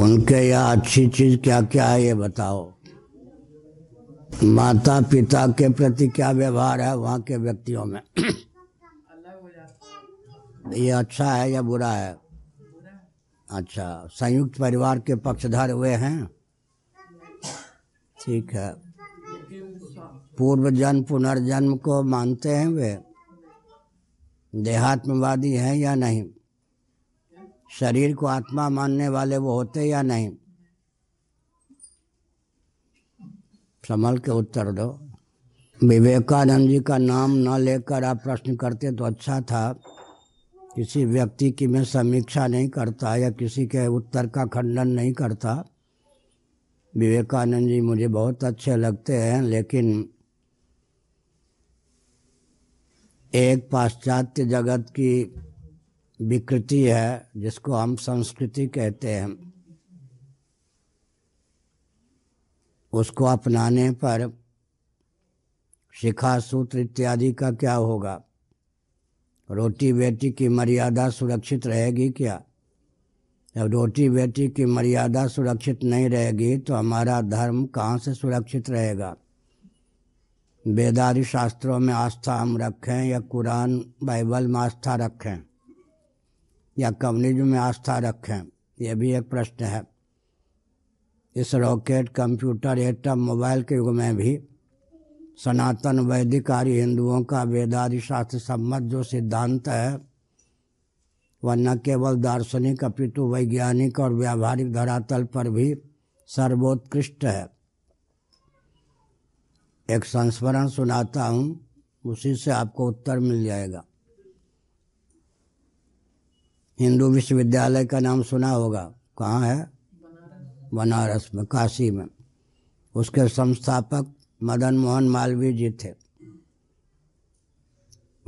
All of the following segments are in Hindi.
उनके यहाँ अच्छी चीज क्या क्या है ये बताओ। माता पिता के प्रति क्या व्यवहार है वहाँ के व्यक्तियों में, ये अच्छा है या बुरा है? अच्छा, संयुक्त परिवार के पक्षधर हुए हैं, ठीक है। पूर्व जन्म पुनर्जन्म को मानते हैं वे, देहात्मवादी हैं या नहीं, शरीर को आत्मा मानने वाले वो होते या नहीं, संभल के उत्तर दो। विवेकानंद जी का नाम न लेकर आप प्रश्न करते तो अच्छा था। किसी व्यक्ति की मैं समीक्षा नहीं करता या किसी के उत्तर का खंडन नहीं करता। विवेकानंद जी मुझे बहुत अच्छे लगते हैं, लेकिन एक पाश्चात्य जगत की विकृति है जिसको हम संस्कृति कहते हैं, उसको अपनाने पर शिखा सूत्र इत्यादि का क्या होगा? रोटी बेटी की मर्यादा सुरक्षित रहेगी क्या? जब रोटी बेटी की मर्यादा सुरक्षित नहीं रहेगी तो हमारा धर्म कहाँ से सुरक्षित रहेगा? वेदादि शास्त्रों में आस्था हम रखें या कुरान बाइबल में आस्था रखें या कम्युनिज्म में आस्था रखें, यह भी एक प्रश्न है। इस रॉकेट कंप्यूटर एटम मोबाइल के युग में भी सनातन वैदिकारी हिंदुओं का वेदादि शास्त्र सम्मत जो सिद्धांत है वह न केवल दार्शनिक अपितु वैज्ञानिक और व्यावहारिक धरातल पर भी सर्वोत्कृष्ट है। एक संस्मरण सुनाता हूँ, उसी से आपको उत्तर मिल जाएगा। हिंदू विश्वविद्यालय का नाम सुना होगा, कहाँ है? बनारस में, काशी में। उसके संस्थापक मदन मोहन मालवीय जी थे।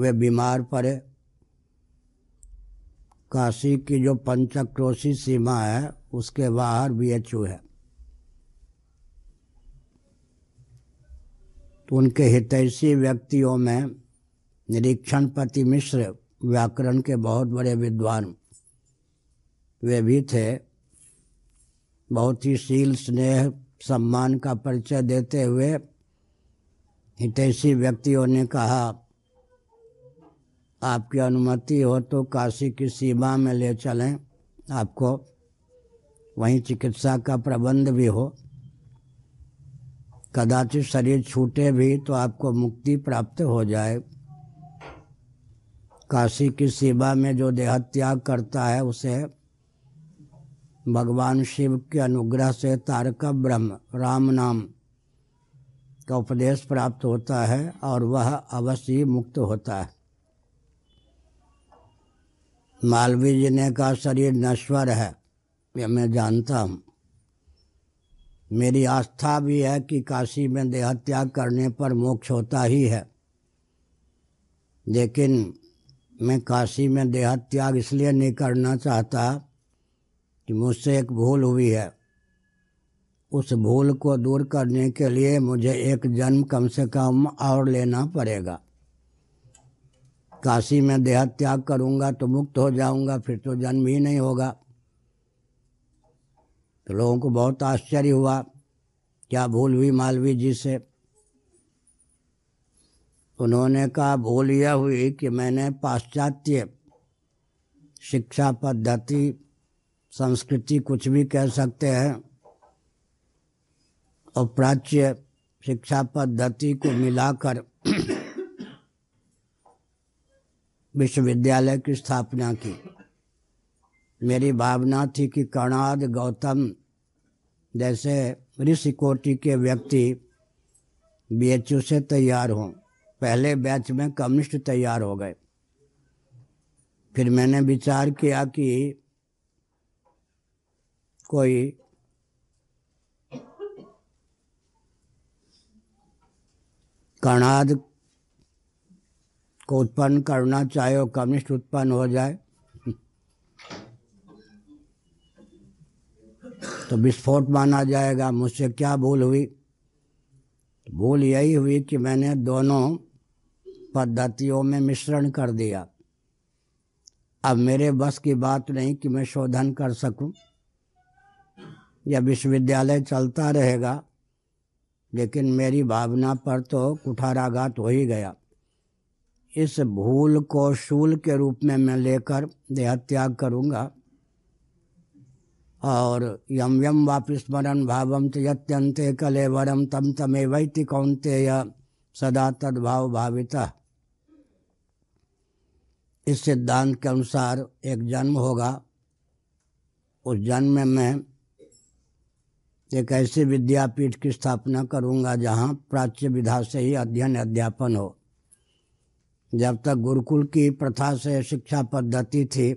वे बीमार पड़े। काशी की जो पंचक्रोशी सीमा है उसके बाहर BHU है। तो उनके हितैषी व्यक्तियों में निरीक्षण पति मिश्र, व्याकरण के बहुत बड़े विद्वान, वे भी थे। बहुत ही शील स्नेह सम्मान का परिचय देते हुए हितैषी व्यक्तियों ने कहा, आपकी अनुमति हो तो काशी की सीमा में ले चलें आपको, वहीं चिकित्सा का प्रबंध भी हो, कदाचित शरीर छूटे भी तो आपको मुक्ति प्राप्त हो जाए। काशी की सीमा में जो देहत्याग करता है उसे भगवान शिव के अनुग्रह से तारक ब्रह्म राम नाम का उपदेश प्राप्त होता है और वह अवश्य मुक्त होता है। मालवीय जी ने कहा, शरीर नश्वर है यह मैं जानता हूँ, मेरी आस्था भी है कि काशी में देहत्याग करने पर मोक्ष होता ही है, लेकिन मैं काशी में देहत्याग इसलिए नहीं करना चाहता कि मुझसे एक भूल हुई है, उस भूल को दूर करने के लिए मुझे एक जन्म कम से कम और लेना पड़ेगा। काशी में देहत्याग करूँगा तो मुक्त हो जाऊँगा, फिर तो जन्म ही नहीं होगा। तो लोगों को बहुत आश्चर्य हुआ, क्या भूल हुई मालवीय जी से? उन्होंने कहा, भूल यह हुई कि मैंने पाश्चात्य शिक्षा पद्धति, संस्कृति कुछ भी कह सकते हैं, और प्राच्य शिक्षा पद्धति को मिलाकर विश्वविद्यालय की स्थापना की। मेरी भावना थी कि कणाद गौतम जैसे ऋषि कोटि के व्यक्ति BHU से तैयार हों। पहले बैच में कम्युनिस्ट तैयार हो गए। फिर मैंने विचार किया कि कोई कणाद को उत्पन्न करना चाहे और कम्युनिस्ट उत्पन्न हो जाए तो विस्फोट माना जाएगा। मुझसे क्या भूल हुई? भूल यही हुई कि मैंने दोनों पद्धतियों में मिश्रण कर दिया। अब मेरे बस की बात नहीं कि मैं शोधन कर सकूं। या विश्वविद्यालय चलता रहेगा, लेकिन मेरी भावना पर तो कुठाराघात हो ही गया। इस भूल को शूल के रूप में मैं लेकर देहत्याग करूँगा और यम यम वापिस्मरण भावम त्यत्यंते कलेवरम तम तमे वैति कौन्तेय सदा तद्भाव भाविता। इस सिद्धांत के अनुसार एक जन्म होगा, उस जन्म में मैं एक ऐसे विद्यापीठ की स्थापना करूंगा जहां प्राच्य विधा से ही अध्ययन अध्यापन हो। जब तक गुरुकुल की प्रथा से शिक्षा पद्धति थी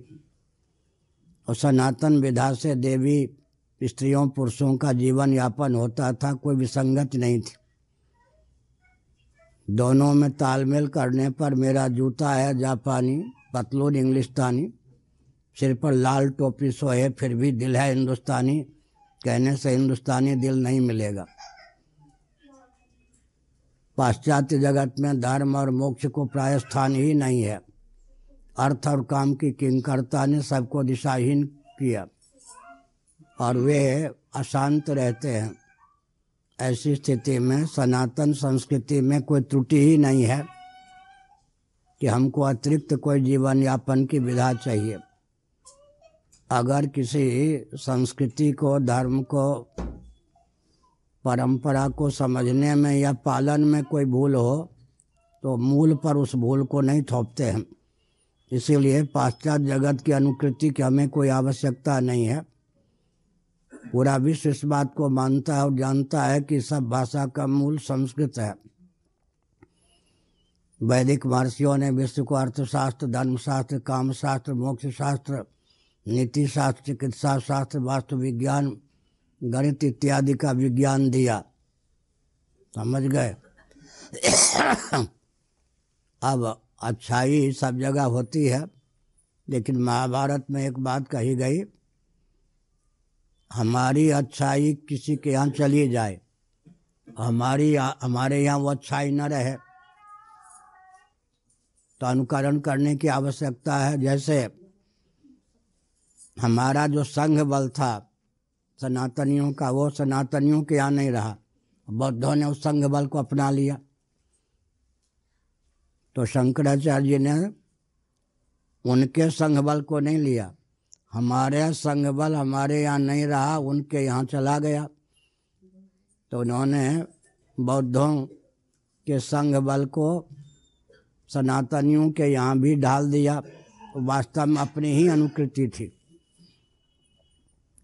और सनातन विधा से देवी स्त्रियों पुरुषों का जीवन यापन होता था, कोई विसंगति नहीं थी। दोनों में तालमेल करने पर मेरा जूता है जापानी, पतलून इंग्लिस्तानी, सिर पर लाल टोपी सोए, फिर भी दिल है हिंदुस्तानी कहने से हिंदुस्तानी दिल नहीं मिलेगा। पाश्चात्य जगत में धर्म और मोक्ष को प्राय स्थान ही नहीं है। अर्थ और काम की किंकरता ने सबको दिशाहीन किया और वे अशांत रहते हैं। ऐसी स्थिति में सनातन संस्कृति में कोई त्रुटि ही नहीं है कि हमको अतिरिक्त कोई जीवन यापन की विधा चाहिए। अगर किसी संस्कृति को, धर्म को, परंपरा को समझने में या पालन में कोई भूल हो तो मूल पर उस भूल को नहीं थोपते हैं। इसीलिए पाश्चात्य जगत की अनुकृति की हमें कोई आवश्यकता नहीं है। पूरा विश्व इस बात को मानता है और जानता है कि सब भाषा का मूल संस्कृत है। वैदिक महर्षियों ने विश्व को अर्थशास्त्र, धर्मशास्त्र, कामशास्त्र, मोक्षशास्त्र, नीतिशास्त्र, चिकित्सा शास्त्र, वास्तु विज्ञान, गणित इत्यादि का विज्ञान दिया। समझ गए? अब अच्छाई सब जगह होती है, लेकिन महाभारत में एक बात कही गई, हमारी अच्छाई किसी के यहाँ चली जाए, हमारे यहाँ वो अच्छाई न रहे तो अनुकरण करने की आवश्यकता है। जैसे हमारा जो संघ बल था सनातनियों का, वो सनातनियों के यहाँ नहीं रहा, बौद्धों ने उस संघ बल को अपना लिया। तो शंकराचार्य जी ने उनके संघ बल को नहीं लिया। हमारे संघ बल हमारे यहाँ नहीं रहा, उनके यहाँ चला गया, तो उन्होंने बौद्धों के संघ बल को सनातनियों के यहाँ भी ढाल दिया। वास्तव में अपनी ही अनुकृति थी।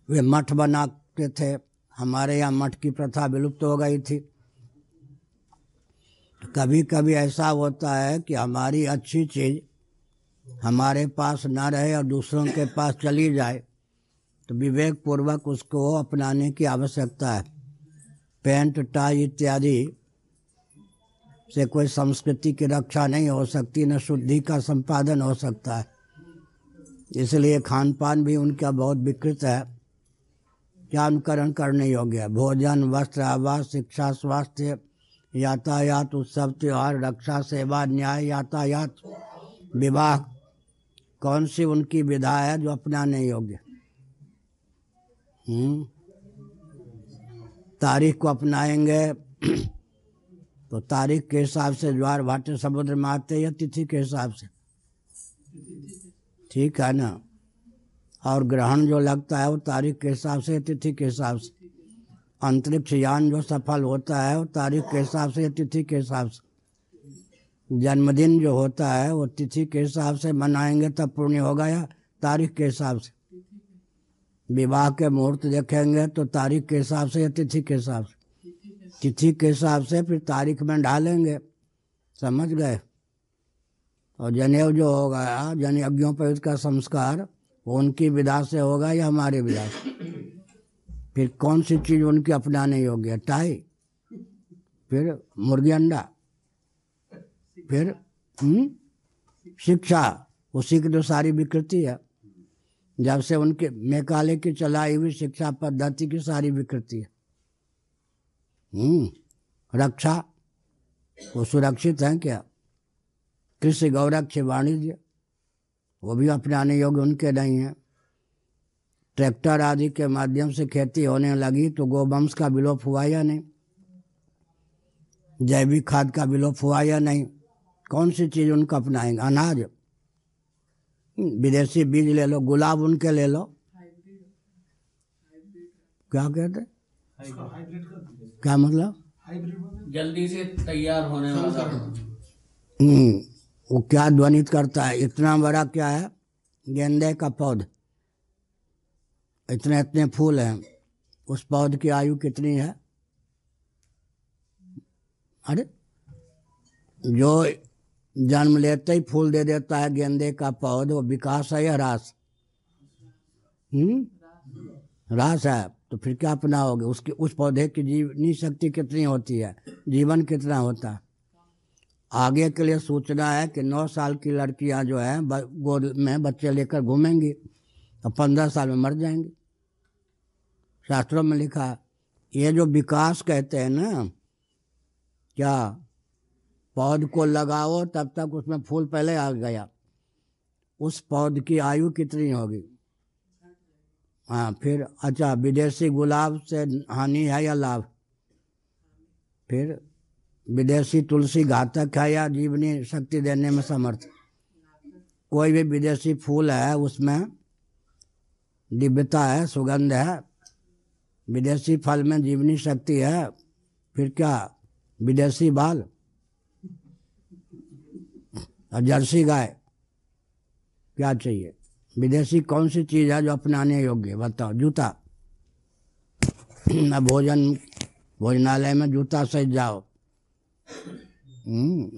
वे मठ बनाते थे, हमारे यहाँ मठ की प्रथा विलुप्त हो गई थी। कभी कभी ऐसा होता है कि हमारी अच्छी चीज़ हमारे पास ना रहे और दूसरों के पास चली जाए, तो विवेक पूर्वक उसको अपनाने की आवश्यकता है। पैंट, टाई इत्यादि से कोई संस्कृति की रक्षा नहीं हो सकती, न शुद्धि का संपादन हो सकता है। इसलिए खान पान भी उनका बहुत विकृत है, क्या अनुकरण करने योग्य है। भोजन, वस्त्र, आवास, शिक्षा, स्वास्थ्य, यातायात, उत्सव त्यौहार, रक्षा, सेवा, न्याय, यातायात, विवाह, कौन सी उनकी विधा है जो अपनाने योग्य? तारीख को अपनाएंगे तो तारीख के हिसाब से ज्वार भाटे समुद्र में आते, या तिथि के हिसाब से, ठीक है ना। और ग्रहण जो लगता है वो तारीख के हिसाब से, तिथि के हिसाब से। अंतरिक्ष यान जो सफल होता है वो तारीख के हिसाब से, तिथि के हिसाब से। जन्मदिन जो होता है वो तिथि के हिसाब से मनाएंगे तब पुण्य होगा या तारीख के हिसाब से। विवाह के मुहूर्त देखेंगे तो तारीख के हिसाब से या तिथि के हिसाब से, तिथि के हिसाब से फिर तारीख में ढालेंगे। समझ गए? और जनेऊ जो होगा, यानी यज्ञोपवीत का संस्कार, वो उनकी विधा से होगा या हमारे विधा से? फिर कौन सी चीज़ उनकी अपनाने योग्य? टाई, फिर मुर्गी अंडा, फिर शिक्षा, उसी की तो सारी विकृति है। जब से उनके मैकाले की चलाई हुई शिक्षा पद्धति की सारी विकृति है। रक्षा, वो सुरक्षित हैं क्या? कृषि, गौरक्ष, वाणिज्य, वो भी अपनाने योग्य उनके नहीं हैं। ट्रैक्टर आदि के माध्यम से खेती होने लगी तो गोवंश का विलोप हुआ या नहीं, जैविक खाद का विलोप हुआ या नहीं, कौन सी चीज़ उनका अपनाएंगे, अनाज, विदेशी बीज ले लो, गुलाब उनके ले लो, क्या कहते क्या मतलब जल्दी से तैयार होने वाला, वो क्या ध्वनित करता है, इतना बड़ा क्या है गेंदे का पौध, इतने इतने फूल हैं, उस पौध की आयु कितनी है? अरे जो जन्म लेते ही फूल दे देता है गेंदे का पौध, वो विकास है या रास? रास है, तो फिर क्या अपनाओगे? उसकी उस पौधे की जीवनी शक्ति कितनी होती है, जीवन कितना होता है? आगे के लिए सूचना है कि 9 साल की लड़कियां जो हैं गोद में बच्चे लेकर घूमेंगी और 15 साल में मर जाएंगी, शास्त्रों में लिखा है। ये जो विकास कहते हैं ना, क्या पौध को लगाओ तब तक उसमें फूल पहले आ गया, उस पौध की आयु कितनी होगी? हाँ, फिर अच्छा विदेशी गुलाब से हानि है या लाभ? फिर विदेशी तुलसी घातक है या जीवनी शक्ति देने में समर्थ? कोई भी विदेशी फूल है उसमें दिव्यता है, सुगंध है, विदेशी फल में जीवनी शक्ति है, फिर क्या विदेशी बाल और जर्सी गाय क्या चाहिए? विदेशी कौन सी चीज़ है जो अपनाने योग्य? बताओ, जूता, अब भोजनालय में जूता सज जाओ,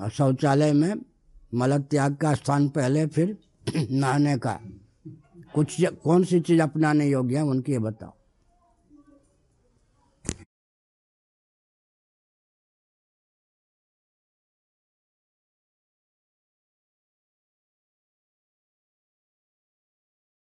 और शौचालय में मल त्याग का स्थान पहले फिर नहाने का, कुछ कौन सी चीज़ अपनाने योग्य है उनकी ये बताओ।